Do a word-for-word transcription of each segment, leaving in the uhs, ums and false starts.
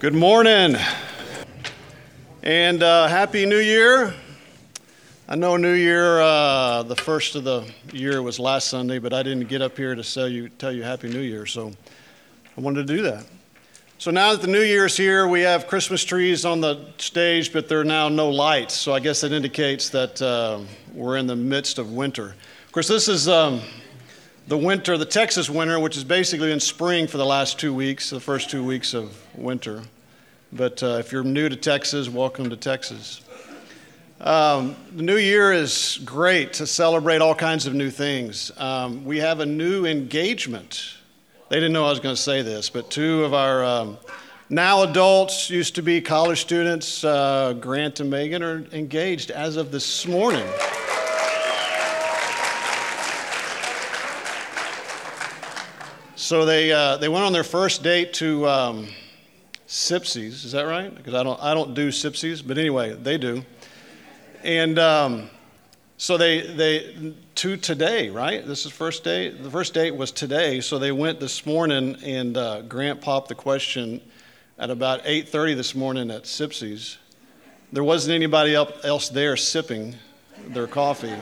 Good morning, and uh, Happy New Year. I know New Year, uh, the first of the year was last Sunday, but I didn't get up here to tell you, tell you Happy New Year, so I wanted to do that. So now that the New Year's here, we have Christmas trees on the stage, but there are now no lights, so I guess that indicates that uh, we're in the midst of winter. Of course, this is um, the winter, the Texas winter, which has basically been spring for the last two weeks, the first two weeks of winter. But uh, if you're new to Texas, welcome to Texas. Um, the new year is great to celebrate all kinds of new things. Um, we have a new engagement. They didn't know I was going to say this, but two of our um, now adults, used to be college students, uh, Grant and Megan, are engaged as of this morning. So they uh, they went on their first date to um, Sipsy's. Is that right? Because I don't I don't do Sipsy's, but anyway, they do. And um, so they they to today, right? This is first date. The first date was today. So they went this morning, and uh, Grant popped the question at about eight thirty this morning at Sipsy's. There wasn't anybody else there sipping their coffee.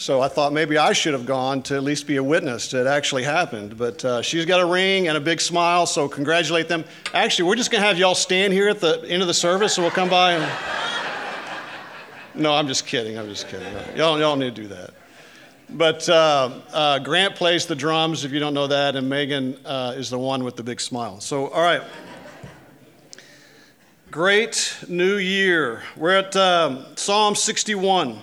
So I thought maybe I should have gone to at least be a witness that it actually happened. But uh, she's got a ring and a big smile, so congratulate them. Actually, we're just going to have y'all stand here at the end of the service, so we'll come by and... No, I'm just kidding. I'm just kidding. Y'all, y'all need to do that. But uh, uh, Grant plays the drums, if you don't know that, and Megan uh, is the one with the big smile. So, all right. Great New Year. We're at um, Psalm sixty-one.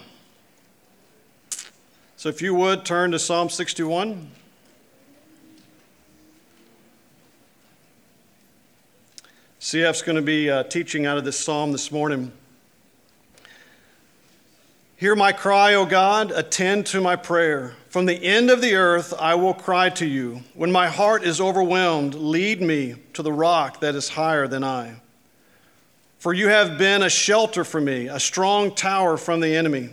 So if you would, turn to Psalm sixty-one. C F's going to be uh, teaching out of this psalm this morning. Hear my cry, O God, attend to my prayer. From the end of the earth I will cry to you. When my heart is overwhelmed, lead me to the rock that is higher than I. For you have been a shelter for me, a strong tower from the enemy.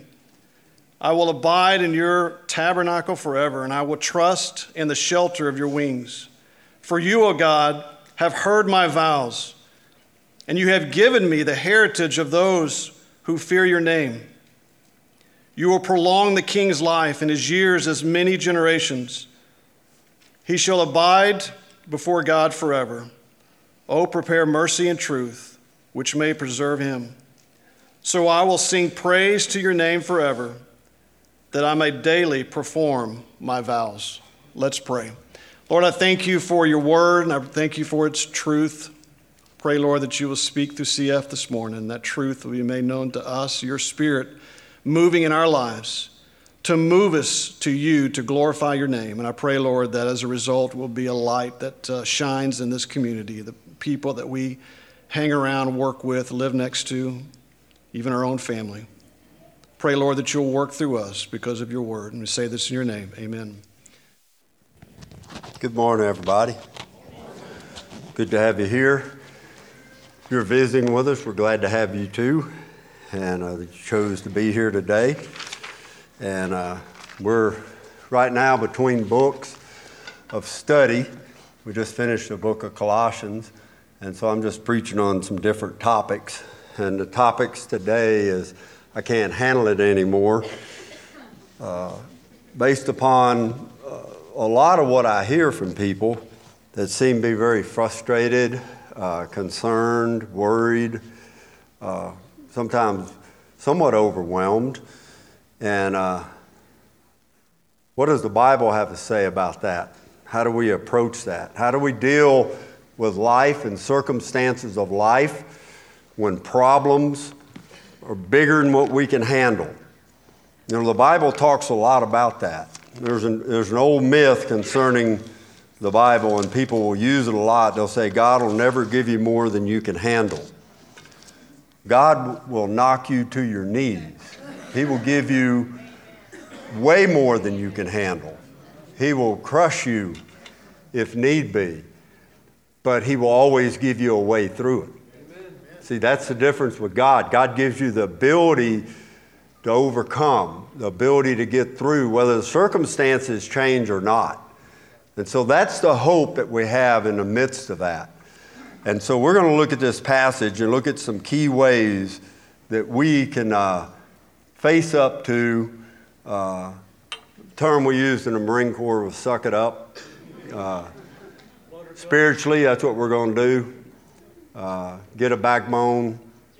I will abide in your tabernacle forever, and I will trust in the shelter of your wings. For you, O God, have heard my vows, and you have given me the heritage of those who fear your name. You will prolong the king's life and his years as many generations. He shall abide before God forever. O, prepare mercy and truth, which may preserve him. So I will sing praise to your name forever, that I may daily perform my vows. Let's pray. Lord, I thank you for your word, and I thank you for its truth. Pray, Lord, that you will speak through C F this morning, that truth will be made known to us, your spirit moving in our lives, to move us to you, to glorify your name. And I pray, Lord, that as a result will be a light that uh, shines in this community, the people that we hang around, work with, live next to, even our own family. Pray, Lord, that you'll work through us because of your word. And we say this in your name. Amen. Good morning, everybody. Good to have you here. If you're visiting with us, we're glad to have you too. And uh, you chose to be here today. And uh, we're right now between books of study. We just finished the book of Colossians. And so I'm just preaching on some different topics. And the topics today is I can't handle it anymore. Uh, based upon uh, a lot of what I hear from people that seem to be very frustrated, uh, concerned, worried, uh, sometimes somewhat overwhelmed. And uh, what does the Bible have to say about that? How do we approach that? How do we deal with life and circumstances of life when problems are bigger than what we can handle? You know, the Bible talks a lot about that. There's an, there's an old myth concerning the Bible, and people will use it a lot. They'll say, God will never give you more than you can handle. God will knock you to your knees. He will give you way more than you can handle. He will crush you if need be, but he will always give you a way through it. See, that's the difference with God. God gives you the ability to overcome, the ability to get through, whether the circumstances change or not. And so that's the hope that we have in the midst of that. And so we're going to look at this passage and look at some key ways that we can uh, face up to uh, the term we used in the Marine Corps was suck it up. Uh, spiritually, that's what we're going to do. Uh, get a backbone,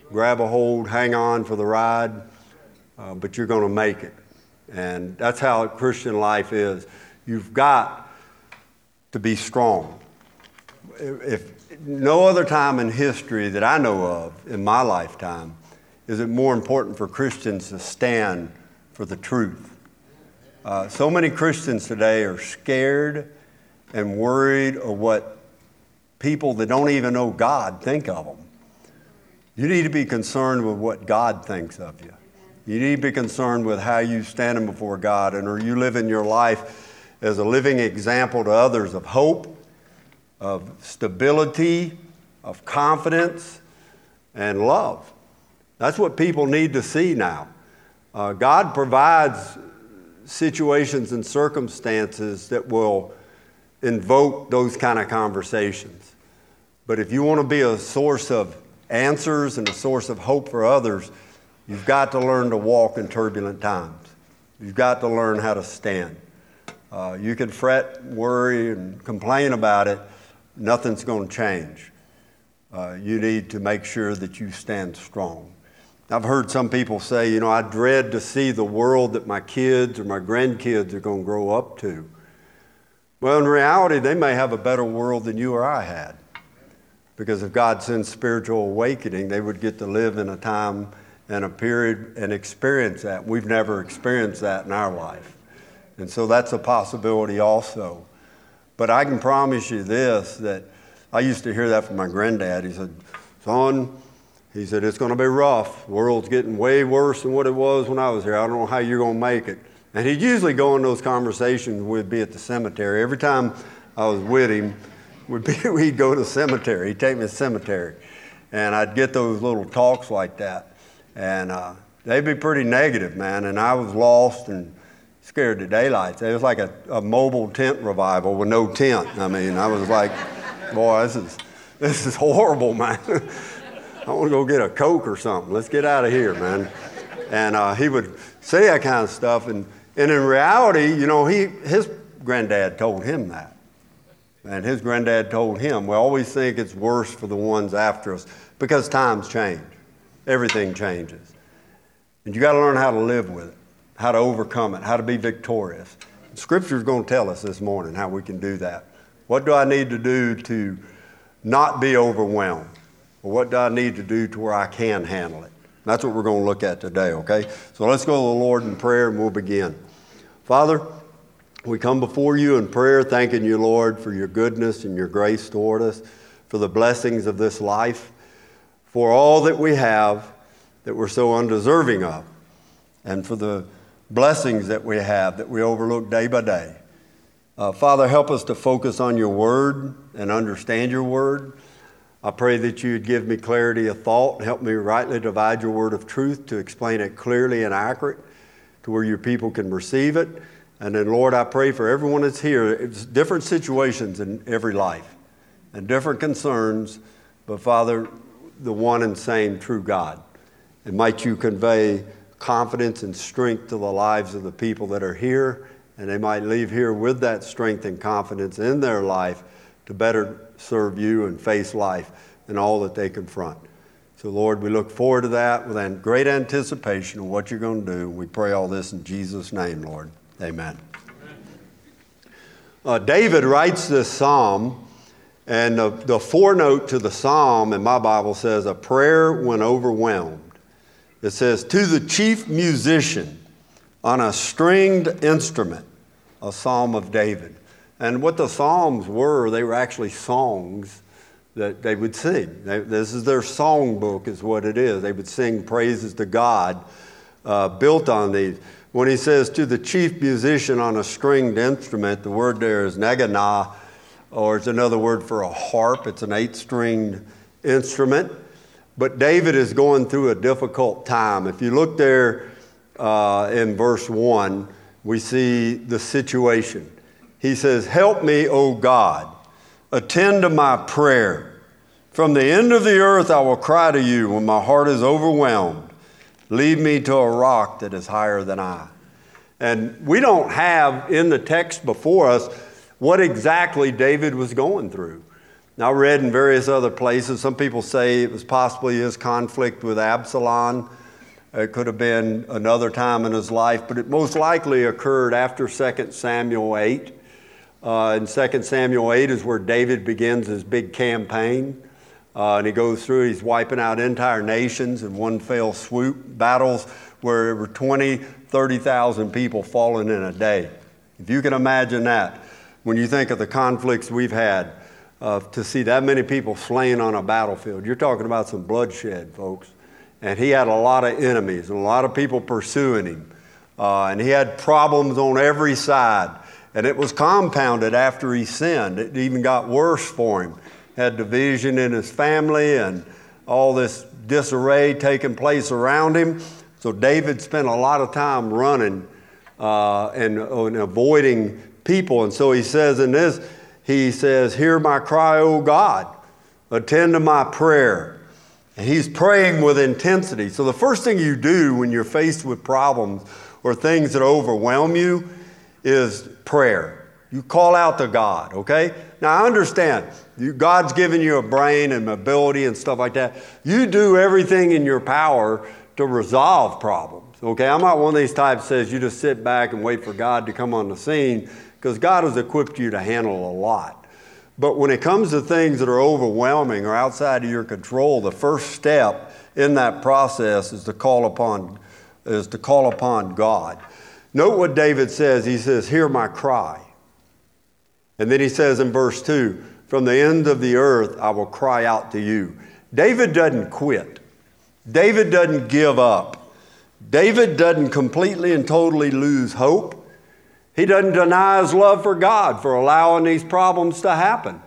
grab a hold, hang on for the ride, uh, but you're going to make it. And that's how Christian life is. You've got to be strong. If no other time in history that I know of in my lifetime is it more important for Christians to stand for the truth. Uh, so many Christians today are scared and worried of what people that don't even know God think of them. You need to be concerned with what God thinks of you. You need to be concerned with how you stand before God, and are you living your life as a living example to others of hope, of stability, of confidence, and love. That's what people need to see now. Uh, God provides situations and circumstances that will invoke those kind of conversations. But if you want to be a source of answers and a source of hope for others, you've got to learn to walk in turbulent times. You've got to learn how to stand. Uh, you can fret, worry, and complain about it. Nothing's going to change. Uh, you need to make sure that you stand strong. I've heard some people say, you know, I dread to see the world that my kids or my grandkids are going to grow up to. Well, in reality, they may have a better world than you or I had. Because if God sends spiritual awakening, they would get to live in a time and a period and experience that. We've never experienced that in our life. And so that's a possibility also. But I can promise you this, that I used to hear that from my granddad. He said, son, he said, it's going to be rough. The world's getting way worse than what it was when I was here. I don't know how you're going to make it. And he'd usually go in those conversations. We'd be at the cemetery. Every time I was with him, we'd, be, we'd go to the cemetery. He'd take me to the cemetery. And I'd get those little talks like that. And uh, they'd be pretty negative, man. And I was lost and scared to daylights. It was like a, a mobile tent revival with no tent. I mean, I was like, boy, this is this is horrible, man. I want to go get a Coke or something. Let's get out of here, man. And uh, he would say that kind of stuff. And, and in reality, you know, he his granddad told him that. And his granddad told him, we always think it's worse for the ones after us because times change. Everything changes. And you got to learn how to live with it, how to overcome it, how to be victorious. Scripture is going to tell us this morning how we can do that. What do I need to do to not be overwhelmed? Or what do I need to do to where I can handle it? And that's what we're going to look at today, okay? So let's go to the Lord in prayer and we'll begin. Father, we come before you in prayer, thanking you, Lord, for your goodness and your grace toward us, for the blessings of this life, for all that we have that we're so undeserving of, and for the blessings that we have that we overlook day by day. Uh, Father, help us to focus on your word and understand your word. I pray that you would give me clarity of thought and help me rightly divide your word of truth to explain it clearly and accurate to where your people can receive it. And then, Lord, I pray for everyone that's here. It's different situations in every life and different concerns, but, Father, the one and same true God. And might you convey confidence and strength to the lives of the people that are here, and they might leave here with that strength and confidence in their life to better serve you and face life and all that they confront. So, Lord, we look forward to that with great anticipation of what you're going to do. We pray all this in Jesus' name, Lord. Amen. Uh, David writes this psalm, and the, the forenote to the psalm in my Bible says, a prayer when overwhelmed. It says, to the chief musician on a stringed instrument, a psalm of David. And what the psalms were, they were actually songs that they would sing. They, this is their songbook is what it is. They would sing praises to God uh, built on these. When he says to the chief musician on a stringed instrument, the word there is naganah, or it's another word for a harp. It's an eight-stringed instrument. But David is going through a difficult time. If you look there uh, in verse one, we see the situation. He says, help me, O God, attend to my prayer, From the end of the earth I will cry to you when my heart is overwhelmed. Lead me to a rock that is higher than I. And we don't have in the text before us what exactly David was going through. Now, I read in various other places, some people say it was possibly his conflict with Absalom. It could have been another time in his life, but it most likely occurred after Second Samuel eight. Uh, and Second Samuel eight is where David begins his big campaign. Uh, and he goes through, he's wiping out entire nations in one fell swoop, battles where there were twenty, thirty thousand people falling in a day. If you can imagine that, when you think of the conflicts we've had, uh, to see that many people slain on a battlefield, you're talking about some bloodshed, folks. And he had a lot of enemies and a lot of people pursuing him. Uh, and he had problems on every side. And it was compounded after he sinned. It even got worse for him. Had division in his family and all this disarray taking place around him. So David spent a lot of time running uh, and, and avoiding people. And so he says in this, he says, hear my cry, O God, attend to my prayer. And he's praying with intensity. So the first thing you do when you're faced with problems or things that overwhelm you is prayer. You call out to God, okay? Now, I understand, you, God's given you a brain and ability and stuff like that. You do everything in your power to resolve problems, okay? I'm not one of these types that says you just sit back and wait for God to come on the scene, because God has equipped you to handle a lot. But when it comes to things that are overwhelming or outside of your control, the first step in that process is to call upon, is to call upon God. Note what David says. He says, hear my cry. And then he says in verse two, from the end of the earth I will cry out to you. David doesn't quit. David doesn't give up. David doesn't completely and totally lose hope. He doesn't deny his love for God for allowing these problems to happen.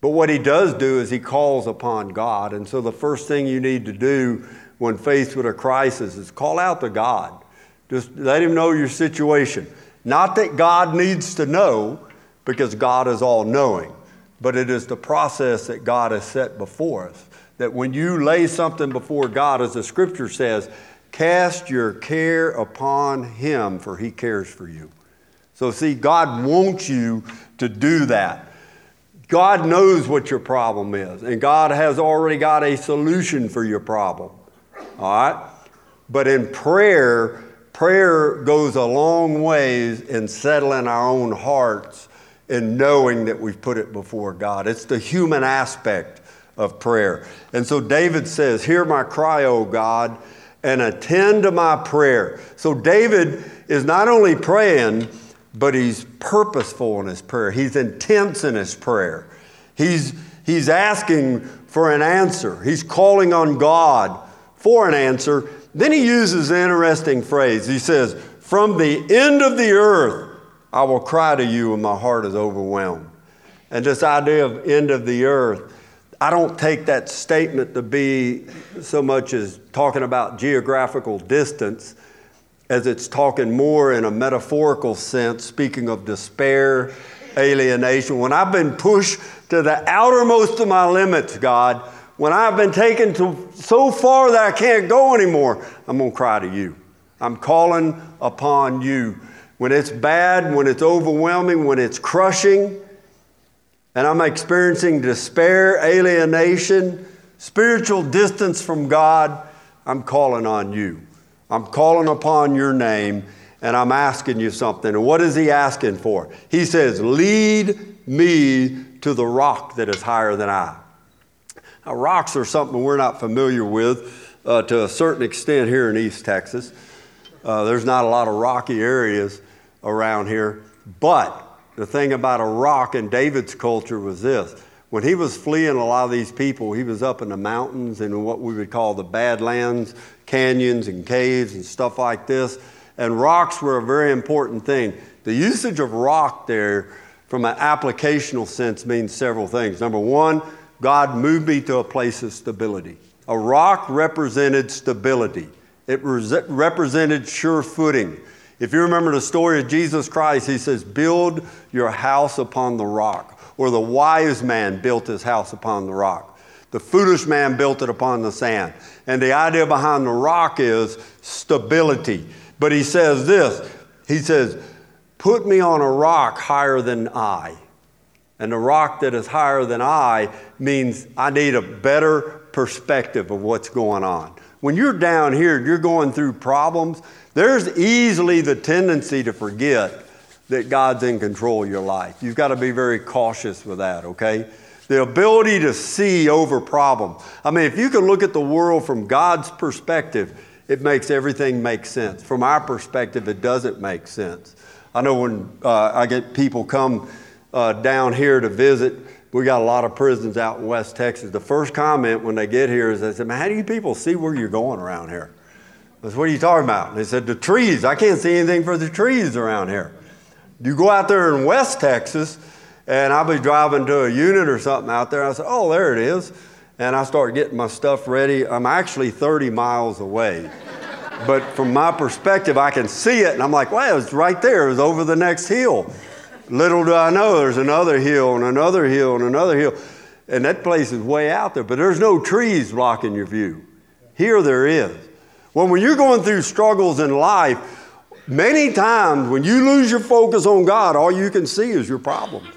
But what he does do is he calls upon God. And so the first thing you need to do when faced with a crisis is call out to God. Just let him know your situation. Not that God needs to know, because God is all-knowing, but it is the process that God has set before us. That when you lay something before God, as the Scripture says, cast your care upon him, for he cares for you. So see, God wants you to do that. God knows what your problem is, and God has already got a solution for your problem. All right? But in prayer, prayer goes a long ways in settling our own hearts and knowing that we've put it before God. It's the human aspect of prayer. And so David says, hear my cry, O God, and attend to my prayer. So David is not only praying, but he's purposeful in his prayer. He's intense in his prayer. He's, he's asking for an answer. He's calling on God for an answer. Then he uses an interesting phrase. He says, from the end of the earth, I will cry to you when my heart is overwhelmed. And this idea of end of the earth, I don't take that statement to be so much as talking about geographical distance, as it's talking more in a metaphorical sense, speaking of despair, alienation. When I've been pushed to the outermost of my limits, God, when I've been taken to so far that I can't go anymore, I'm going to cry to you. I'm calling upon you. When it's bad, when it's overwhelming, when it's crushing, and I'm experiencing despair, alienation, spiritual distance from God, I'm calling on you. I'm calling upon your name, and I'm asking you something. And what is he asking for? He says, lead me to the rock that is higher than I. Now, rocks are something we're not familiar with uh, to a certain extent here in East Texas. Uh, there's not a lot of rocky areas around here. But the thing about a rock in David's culture was this. When he was fleeing a lot of these people, he was up in the mountains and what we would call the Badlands, canyons and caves and stuff like this. And rocks were a very important thing. The usage of rock there from an applicational sense means several things. Number one, God moved me to a place of stability. A rock represented stability. It re- represented sure footing. If you remember the story of Jesus Christ, he says, build your house upon the rock, Or the wise man built his house upon the rock. The foolish man built it upon the sand. And the idea behind the rock is stability. But he says this, he says, put me on a rock higher than I. And the rock that is higher than I means I need a better perspective of what's going on. When you're down here, you're going through problems, there's easily the tendency to forget that God's in control of your life. You've got to be very cautious with that, okay? The ability to see over problems. I mean, if you can look at the world from God's perspective, it makes everything make sense. From our perspective, it doesn't make sense. I know when uh, I get people come uh, down here to visit, we got a lot of prisons out in West Texas. The first comment when they get here is they said, man, how do you people see where you're going around here? I said, what are you talking about? And they said, the trees. I can't see anything for the trees around here. You go out there in West Texas, and I'll be driving to a unit or something out there. I said, oh, there it is. And I start getting my stuff ready. I'm actually thirty miles away. But from my perspective, I can see it. And I'm like, wow, it's right there. It was over the next hill. Little do I know, there's another hill and another hill and another hill. And that place is way out there. But there's no trees blocking your view. Here there is. Well, when you're going through struggles in life, many times when you lose your focus on God, all you can see is your problems.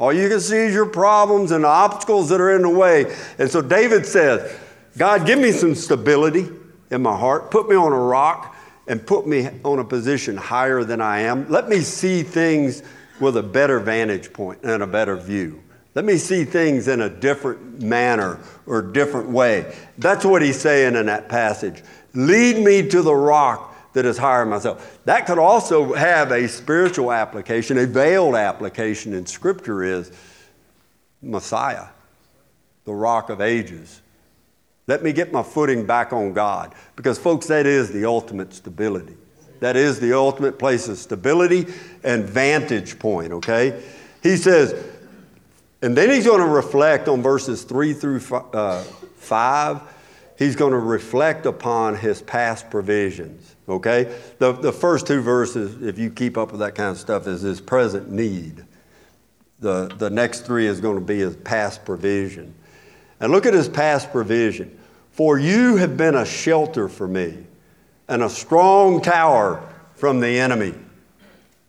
All you can see is your problems and the obstacles that are in the way. And so David says, God, give me some stability in my heart. Put me on a rock and put me on a position higher than I am. Let me see things with a better vantage point and a better view. Let me see things in a different manner or different way. That's what he's saying in that passage. Lead me to the rock that is higher than myself. That could also have a spiritual application, a veiled application in Scripture is Messiah, the Rock of Ages. Let me get my footing back on God. Because, folks, that is the ultimate stability. That is the ultimate place of stability and vantage point, okay? He says, and then he's going to reflect on verses three through uh, five. He's going to reflect upon his past provisions, okay? The, the first two verses, if you keep up with that kind of stuff, is his present need. The, the next three is going to be his past provision. And look at his past provision. For you have been a shelter for me and a strong tower from the enemy.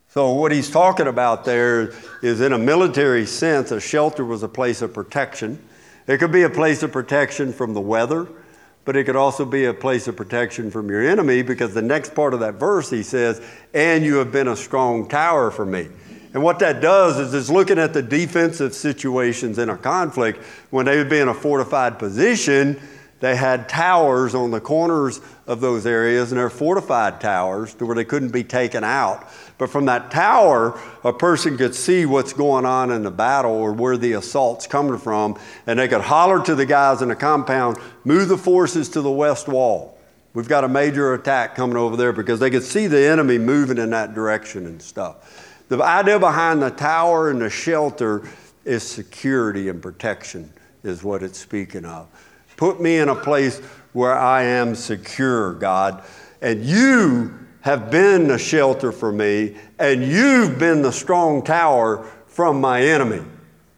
So what he's talking about there is, in a military sense, a shelter was a place of protection. It could be a place of protection from the weather, but it could also be a place of protection from your enemy, because the next part of that verse, he says, and you have been a strong tower for me. And what that does is it's looking at the defensive situations in a conflict. When they would be in a fortified position, they had towers on the corners of those areas, and they're fortified towers to where they couldn't be taken out. But from that tower, a person could see what's going on in the battle or where the assault's coming from, and they could holler to the guys in the compound, move the forces to the west wall. We've got a major attack coming over there, because they could see the enemy moving in that direction and stuff. The idea behind the tower and the shelter is security and protection is what it's speaking of. Put me in a place where I am secure, God, and you have been the shelter for me, and you've been the strong tower from my enemy.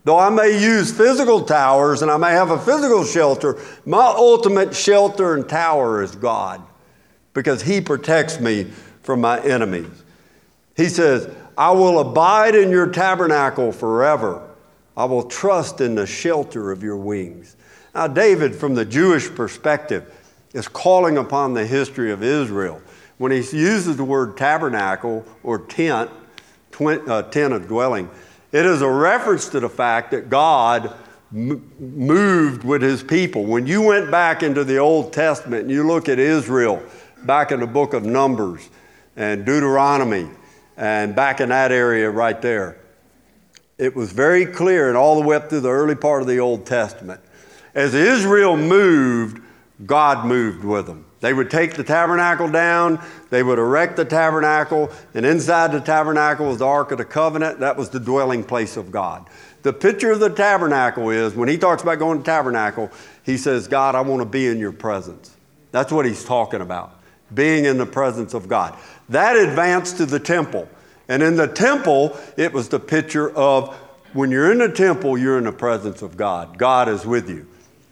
Though I may use physical towers and I may have a physical shelter, my ultimate shelter and tower is God, because he protects me from my enemies. He says, I will abide in your tabernacle forever. I will trust in the shelter of your wings. Now, David, from the Jewish perspective, is calling upon the history of Israel. When he uses the word tabernacle or tent, twin, uh, tent of dwelling, it is a reference to the fact that God m- moved with his people. When you went back into the Old Testament and you look at Israel back in the book of Numbers and Deuteronomy and back in that area right there, it was very clear, and all the way up through the early part of the Old Testament, as Israel moved, God moved with them. They would take the tabernacle down, they would erect the tabernacle, and inside the tabernacle was the Ark of the Covenant. That was the dwelling place of God. The picture of the tabernacle is, when he talks about going to tabernacle, he says, God, I want to be in your presence. That's what he's talking about, being in the presence of God. That advanced to the temple. And in the temple, it was the picture of When you're in the temple, you're in the presence of God. God is with you.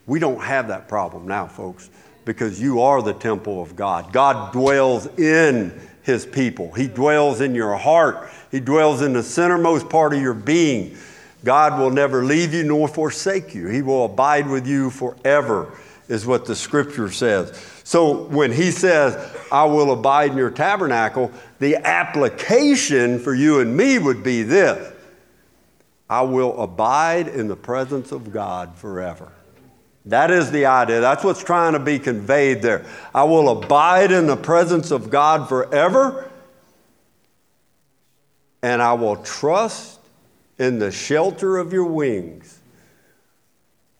We don't have that problem now, folks, because you are the temple of God. God dwells in his people. He dwells in your heart. He dwells in the centermost part of your being. God will never leave you nor forsake you. He will abide with you forever, is what the scripture says. So when he says, I will abide in your tabernacle, the application for you and me would be this: I will abide in the presence of God forever. That is the idea. That's what's trying to be conveyed there. I will abide in the presence of God forever, and I will trust in the shelter of your wings.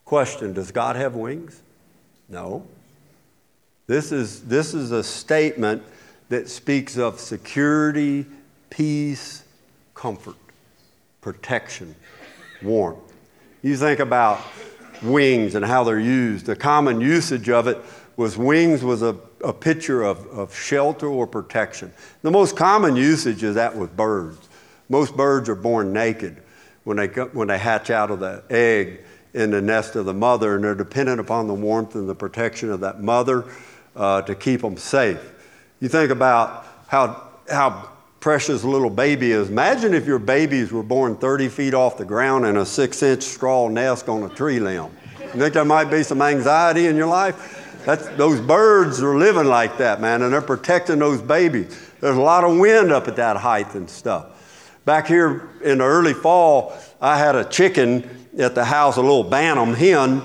Question, does God have wings? No. This is, this is a statement that speaks of security, peace, comfort, protection, warmth. You think about wings and how they're used. The common usage of it was wings was a, a picture of, of shelter or protection. The most common usage is that with birds. Most birds are born naked when they when they hatch out of the egg in the nest of the mother, and they're dependent upon the warmth and the protection of that mother uh, to keep them safe. You think about how how precious little baby is. Imagine if your babies were born thirty feet off the ground in a six-inch straw nest on a tree limb. You think there might be some anxiety in your life? That's, those birds are living like that, man, and they're protecting those babies. There's a lot of wind up at that height and stuff. Back here in the early fall, I had a chicken at the house, a little bantam hen.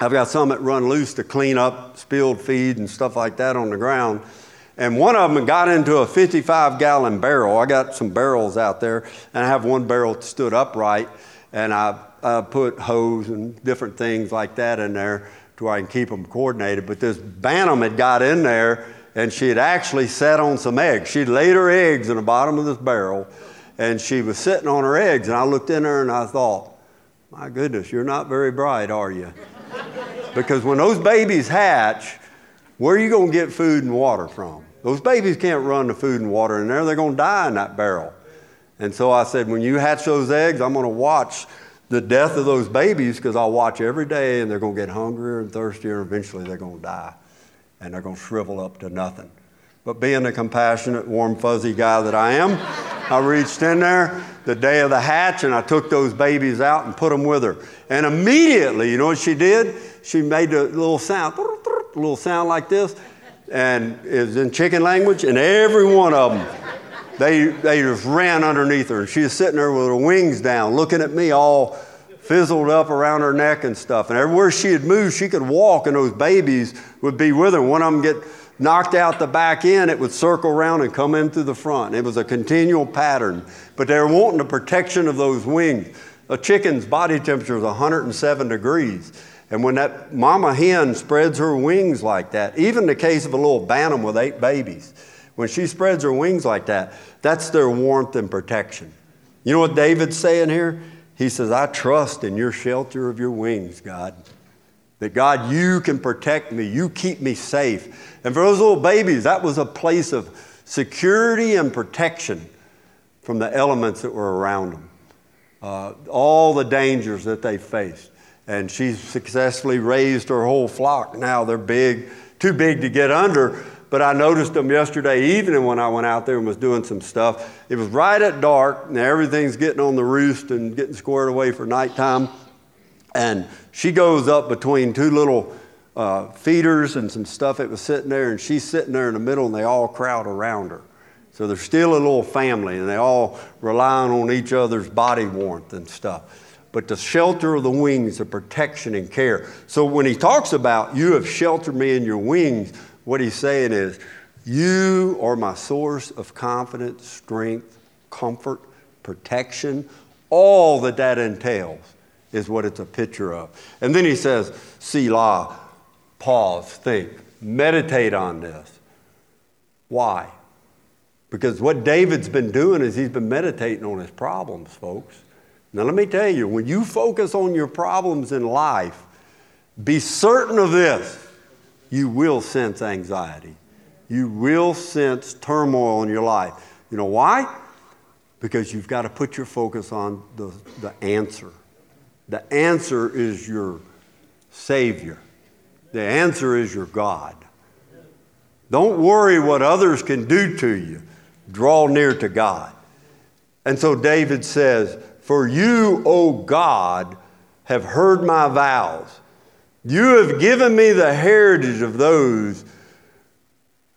I've got some that run loose to clean up spilled feed and stuff like that on the ground. And one of them got into a fifty-five gallon barrel. I got some barrels out there, and I have one barrel stood upright, and I, I put hose and different things like that in there to where I can keep them coordinated. But this bantam had got in there, and she had actually sat on some eggs. She'd laid her eggs in the bottom of this barrel, and she was sitting on her eggs, and I looked in her and I thought, my goodness, you're not very bright, are you? Because when those babies hatch, where are you going to get food and water from? Those babies can't run to food and water in there. They're going to die in that barrel. And so I said, when you hatch those eggs, I'm going to watch the death of those babies, because I'll watch every day, and they're going to get hungrier and thirstier, and eventually they're going to die, and they're going to shrivel up to nothing. But being the compassionate, warm, fuzzy guy that I am, I reached in there the day of the hatch, and I took those babies out and put them with her. And immediately, you know what she did? She made a little sound, a little sound like this, and it was in chicken language, and every one of them, they, they just ran underneath her. And she was sitting there with her wings down, looking at me all fizzled up around her neck and stuff. And everywhere she had moved, she could walk, and those babies would be with her. One of them get knocked out the back end, it would circle around and come in through the front. It was a continual pattern, but they were wanting the protection of those wings. A chicken's body temperature is one hundred seven degrees, and when that mama hen spreads her wings like that, even the case of a little bantam with eight babies, when she spreads her wings like that, that's their warmth and protection. You know what David's saying here? He says, I trust in your shelter of your wings, God. That God, you can protect me. You keep me safe. And for those little babies, that was a place of security and protection from the elements that were around them. Uh, all the dangers that they faced. And she successfully raised her whole flock. Now they're big, too big to get under. But I noticed them yesterday evening when I went out there and was doing some stuff. It was right at dark. Now everything's getting on the roost and getting squared away for nighttime. And she goes up between two little uh, feeders and some stuff that was sitting there, and she's sitting there in the middle, and they all crowd around her. So they're still a little family, and they all relying on each other's body warmth and stuff. But the shelter of the wings, the protection and care. So when he talks about, you have sheltered me in your wings, what he's saying is, you are my source of confidence, strength, comfort, protection, all that that entails. Is what it's a picture of. And then he says, Selah, pause, think, meditate on this. Why? Because what David's been doing is he's been meditating on his problems, folks. Now let me tell you, when you focus on your problems in life, be certain of this, you will sense anxiety. You will sense turmoil in your life. You know why? because you've got to put your focus on the, the answer. The answer is your Savior. The answer is your God. Don't worry what others can do to you. Draw near to God. And so David says, "For you, O God, have heard my vows. You have given me the heritage of those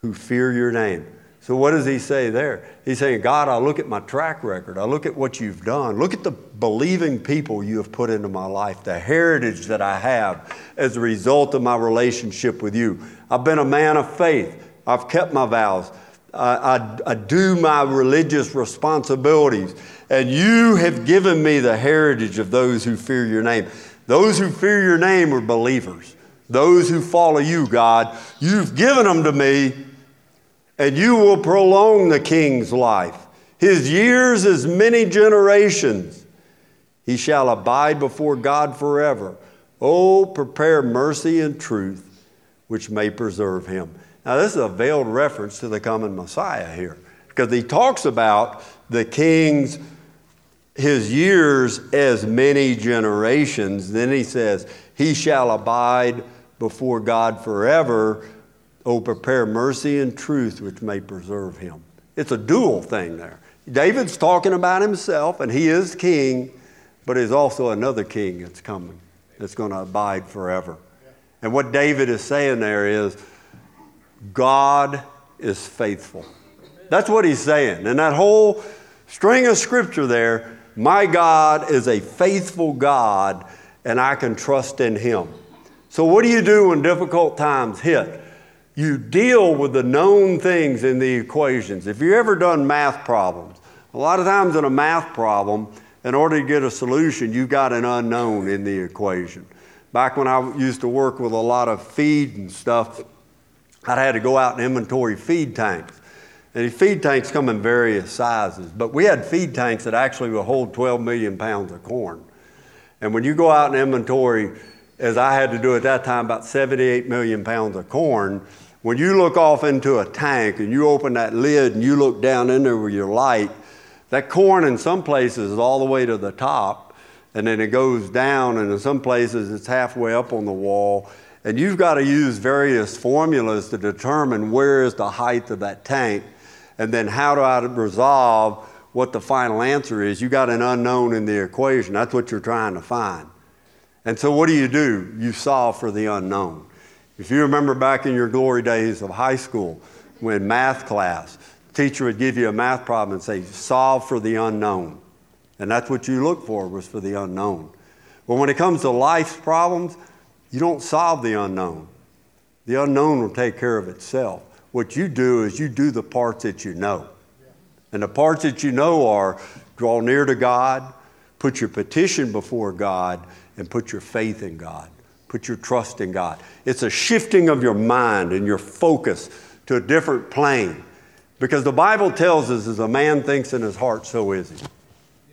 who fear your name." So what does he say there? He's saying, God, I look at my track record. I look at what you've done. Look at the believing people you have put into my life, the heritage that I have as a result of my relationship with you. I've been a man of faith. I've kept my vows. I, I, I do my religious responsibilities. And you have given me the heritage of those who fear your name. Those who fear your name are believers. Those who follow you, God, you've given them to me, and you will prolong the king's life. His years as many generations. He shall abide before God forever. Oh, prepare mercy and truth, which may preserve him. Now, this is a veiled reference to the coming Messiah here, because he talks about the king's his years as many generations. Then he says, he shall abide before God forever. Oh, prepare mercy and truth, which may preserve him. It's a dual thing there. David's talking about himself, and he is king, but there's also another king that's coming, that's going to abide forever. And what David is saying there is, God is faithful. That's what he's saying. And that whole string of scripture there, my God is a faithful God, and I can trust in him. So what do you do when difficult times hit? You deal with the known things in the equations. If you've ever done math problems, a lot of times in a math problem, in order to get a solution, you've got an unknown in the equation. Back when I used to work with a lot of feed and stuff, I had to go out and inventory feed tanks. And these feed tanks come in various sizes, but we had feed tanks that actually would hold twelve million pounds of corn. And when you go out and inventory, as I had to do at that time, about seventy-eight million pounds of corn, when you look off into a tank and you open that lid and you look down in there with your light, that corn in some places is all the way to the top, and then it goes down, and in some places it's halfway up on the wall. And you've got to use various formulas to determine where is the height of that tank. And then how do I resolve what the final answer is? You got an unknown in the equation. That's what you're trying to find. And so what do you do? You solve for the unknown. If you remember back in your glory days of high school, when math class, the teacher would give you a math problem and say, solve for the unknown. And that's what you look for, was for the unknown. But when it comes to life's problems, you don't solve the unknown. The unknown will take care of itself. What you do is you do the parts that you know. And the parts that you know are draw near to God, put your petition before God, and put your faith in God. Put your trust in God. It's a shifting of your mind and your focus to a different plane. Because the Bible tells us, as a man thinks in his heart, so is he.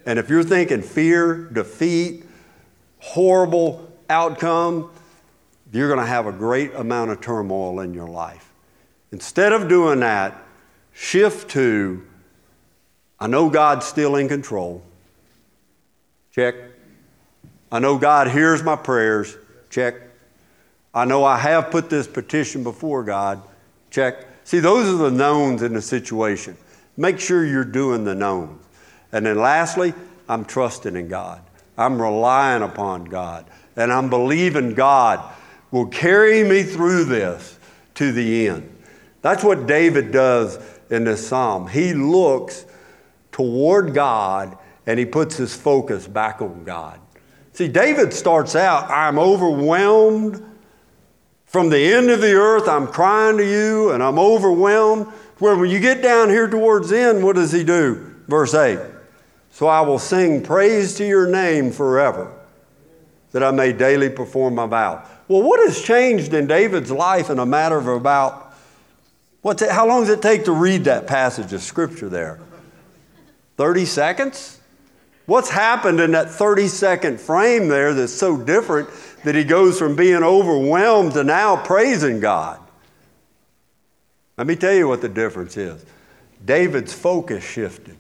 And if you're thinking fear, defeat, horrible outcome, you're going to have a great amount of turmoil in your life. Instead of doing that, shift to, I know God's still in control. Check. I know God hears my prayers. Check. I know I have put this petition before God. Check. See, those are the knowns in the situation. Make sure you're doing the knowns. And then lastly, I'm trusting in God. I'm relying upon God. And I'm believing God will carry me through this to the end. That's what David does in this psalm. He looks toward God, and he puts his focus back on God. See, David starts out, I'm overwhelmed. From the end of the earth, I'm crying to you, and I'm overwhelmed. Where when you get down here towards the end, what does he do? Verse eight, so I will sing praise to your name forever, that I may daily perform my vow. Well, what has changed in David's life in a matter of about What's it, how long does it take to read that passage of Scripture there? thirty seconds? What's happened in that thirty-second frame there that's so different that he goes from being overwhelmed to now praising God? Let me tell you what the difference is. David's focus shifted.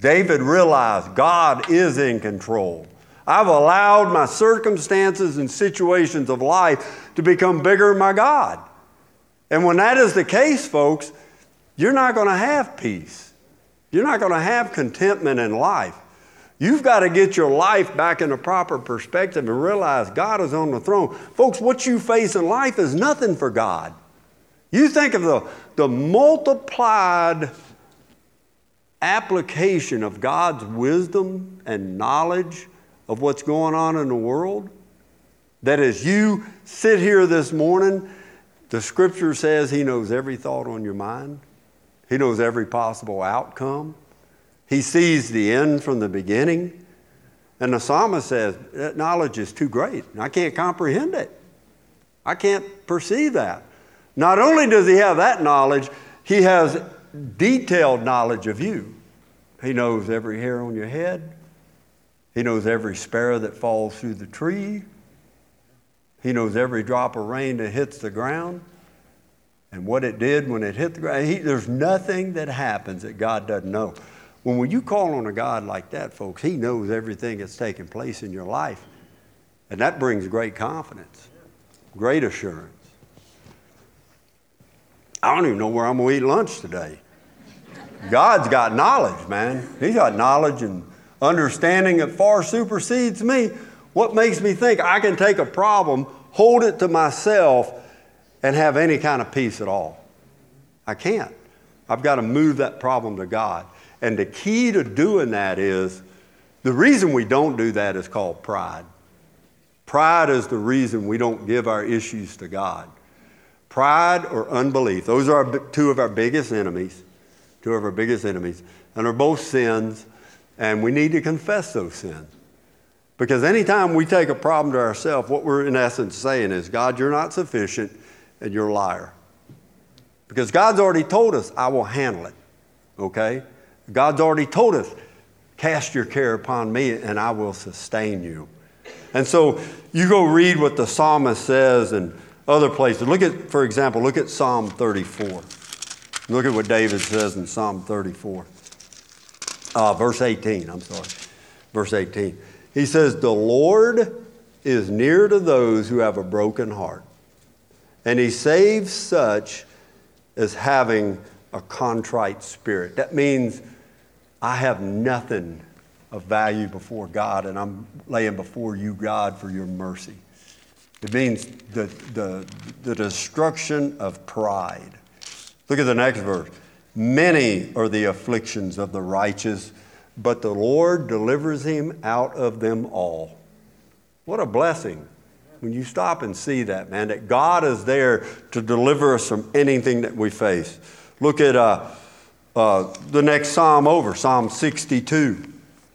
David realized God is in control. I've allowed my circumstances and situations of life to become bigger than my God. And when that is the case, folks, you're not going to have peace. You're not going to have contentment in life. You've got to get your life back in a proper perspective and realize God is on the throne. Folks, what you face in life is nothing for God. You think of the, the multiplied application of God's wisdom and knowledge of what's going on in the world, that as you sit here this morning, the Scripture says He knows every thought on your mind. He knows every possible outcome. He sees the end from the beginning. And the psalmist says, that knowledge is too great. I can't comprehend it. I can't perceive that. Not only does he have that knowledge, he has detailed knowledge of you. He knows every hair on your head. He knows every sparrow that falls through the tree. He knows every drop of rain that hits the ground and what it did when it hit the ground. He, there's nothing that happens that God doesn't know. When, when you call on a God like that, folks, He knows everything that's taking place in your life. And that brings great confidence, great assurance. I don't even know where I'm going to eat lunch today. God's got knowledge, man. He's got knowledge and understanding that far supersedes me. What makes me think I can take a problem, hold it to myself, and have any kind of peace at all? I can't. I've got to move that problem to God. And the key to doing that is, the reason we don't do that is called pride. Pride is the reason we don't give our issues to God. Pride or unbelief, those are our, two of our biggest enemies, two of our biggest enemies, and are both sins. And we need to confess those sins. Because anytime we take a problem to ourselves, what we're in essence saying is, God, you're not sufficient and you're a liar. Because God's already told us, I will handle it, okay? God's already told us, cast your care upon me and I will sustain you. And so you go read what the psalmist says in other places. Look at, for example, look at Psalm thirty-four. Look at what David says in Psalm thirty-four. Uh, verse eighteen, I'm sorry. Verse eighteen. He says, the Lord is near to those who have a broken heart, and He saves such as having a contrite spirit. That means I have nothing of value before God, and I'm laying before you, God, for your mercy. It means the, the, the destruction of pride. Look at the next verse. Many are the afflictions of the righteous, but the Lord delivers him out of them all. What a blessing when you stop and see that, man, that God is there to deliver us from anything that we face. Look at uh, uh, the next psalm over, Psalm sixty-two.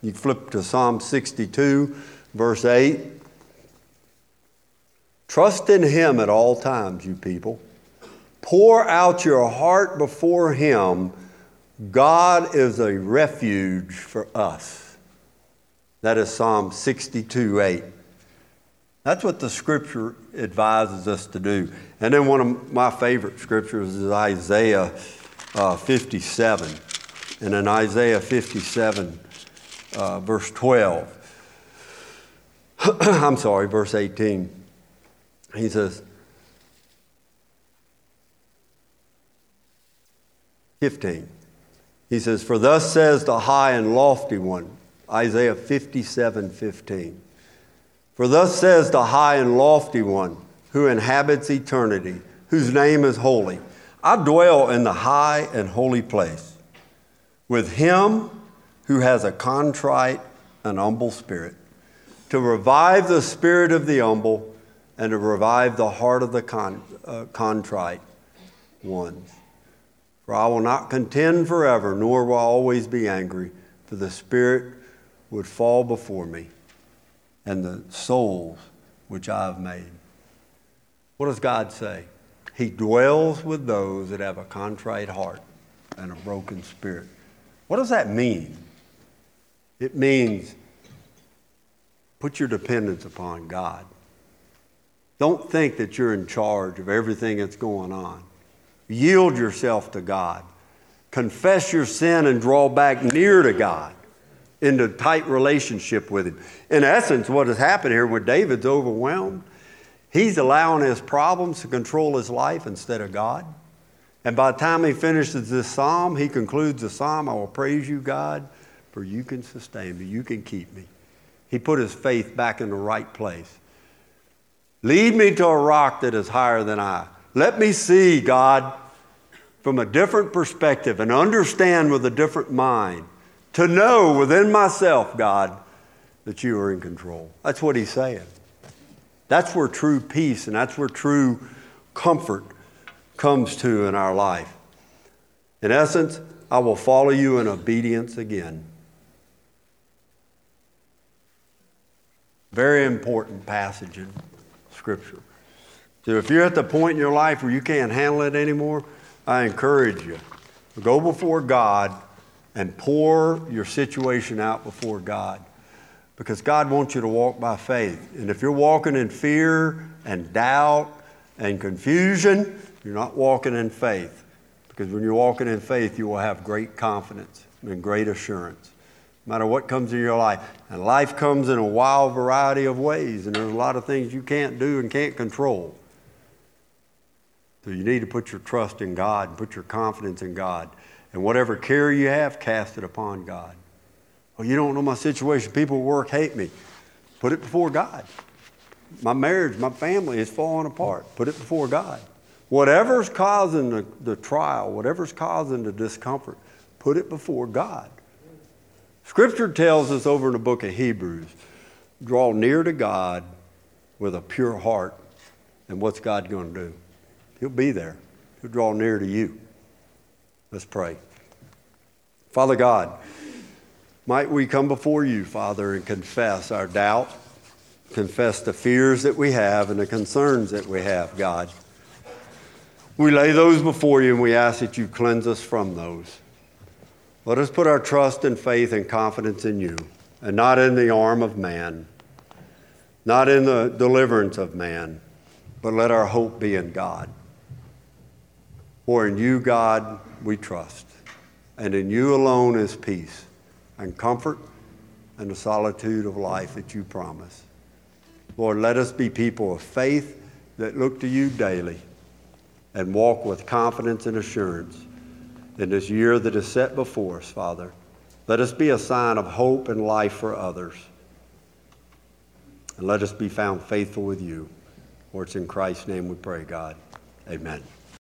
You flip to Psalm sixty-two, verse eight. Trust in Him at all times, you people. Pour out your heart before Him. God is a refuge for us. That is Psalm sixty-two, eight. That's what the Scripture advises us to do. And then one of my favorite scriptures is Isaiah uh, fifty-seven. And in Isaiah fifty-seven, uh, verse twelve. I'm sorry, verse eighteen. He says, fifteen. He says, for thus says the high and lofty one, Isaiah fifty-seven fifteen. For thus says the high and lofty one who inhabits eternity, whose name is holy. I dwell in the high and holy place with him who has a contrite and humble spirit, to revive the spirit of the humble and to revive the heart of the con- uh, contrite ones. For I will not contend forever, nor will I always be angry, for the spirit would fall before me, and the souls which I have made. What does God say? He dwells with those that have a contrite heart and a broken spirit. What does that mean? It means put your dependence upon God. Don't think that you're in charge of everything that's going on. Yield yourself to God. Confess your sin and draw back near to God. into a tight relationship with him. In essence, what has happened here where David's overwhelmed, he's allowing his problems to control his life instead of God. And by the time he finishes this psalm, he concludes the psalm, I will praise you, God, for you can sustain me, you can keep me. He put his faith back in the right place. Lead me to a rock that is higher than I. Let me see, God, from a different perspective and understand with a different mind, to know within myself, God, that you are in control. That's what he's saying. That's where true peace and that's where true comfort comes to in our life. In essence, I will follow you in obedience again. Very important passage in Scripture. So if you're at the point in your life where you can't handle it anymore, I encourage you, go before God and pour your situation out before God, because God wants you to walk by faith. And if you're walking in fear and doubt and confusion, you're not walking in faith, because when you're walking in faith, you will have great confidence and great assurance, no matter what comes in your life. And life comes in a wild variety of ways, and there's a lot of things you can't do and can't control. So you need to put your trust in God, put your confidence in God. And whatever care you have, cast it upon God. Well, you don't know my situation. People at work hate me. Put it before God. My marriage, my family is falling apart. Put it before God. Whatever's causing the, the trial, whatever's causing the discomfort, put it before God. Scripture tells us over in the book of Hebrews, draw near to God with a pure heart, and what's God going to do? He'll be there. He'll draw near to you. Let's pray. Father God, might we come before you, Father, and confess our doubt, confess the fears that we have and the concerns that we have, God. We lay those before you and we ask that you cleanse us from those. Let us put our trust and faith and confidence in you, and not in the arm of man, not in the deliverance of man, but let our hope be in God. For in you, God, we trust, and in you alone is peace and comfort and the solitude of life that you promise. Lord, let us be people of faith that look to you daily and walk with confidence and assurance in this year that is set before us, Father. Let us be a sign of hope and life for others, and let us be found faithful with you. For it's in Christ's name we pray, God. Amen.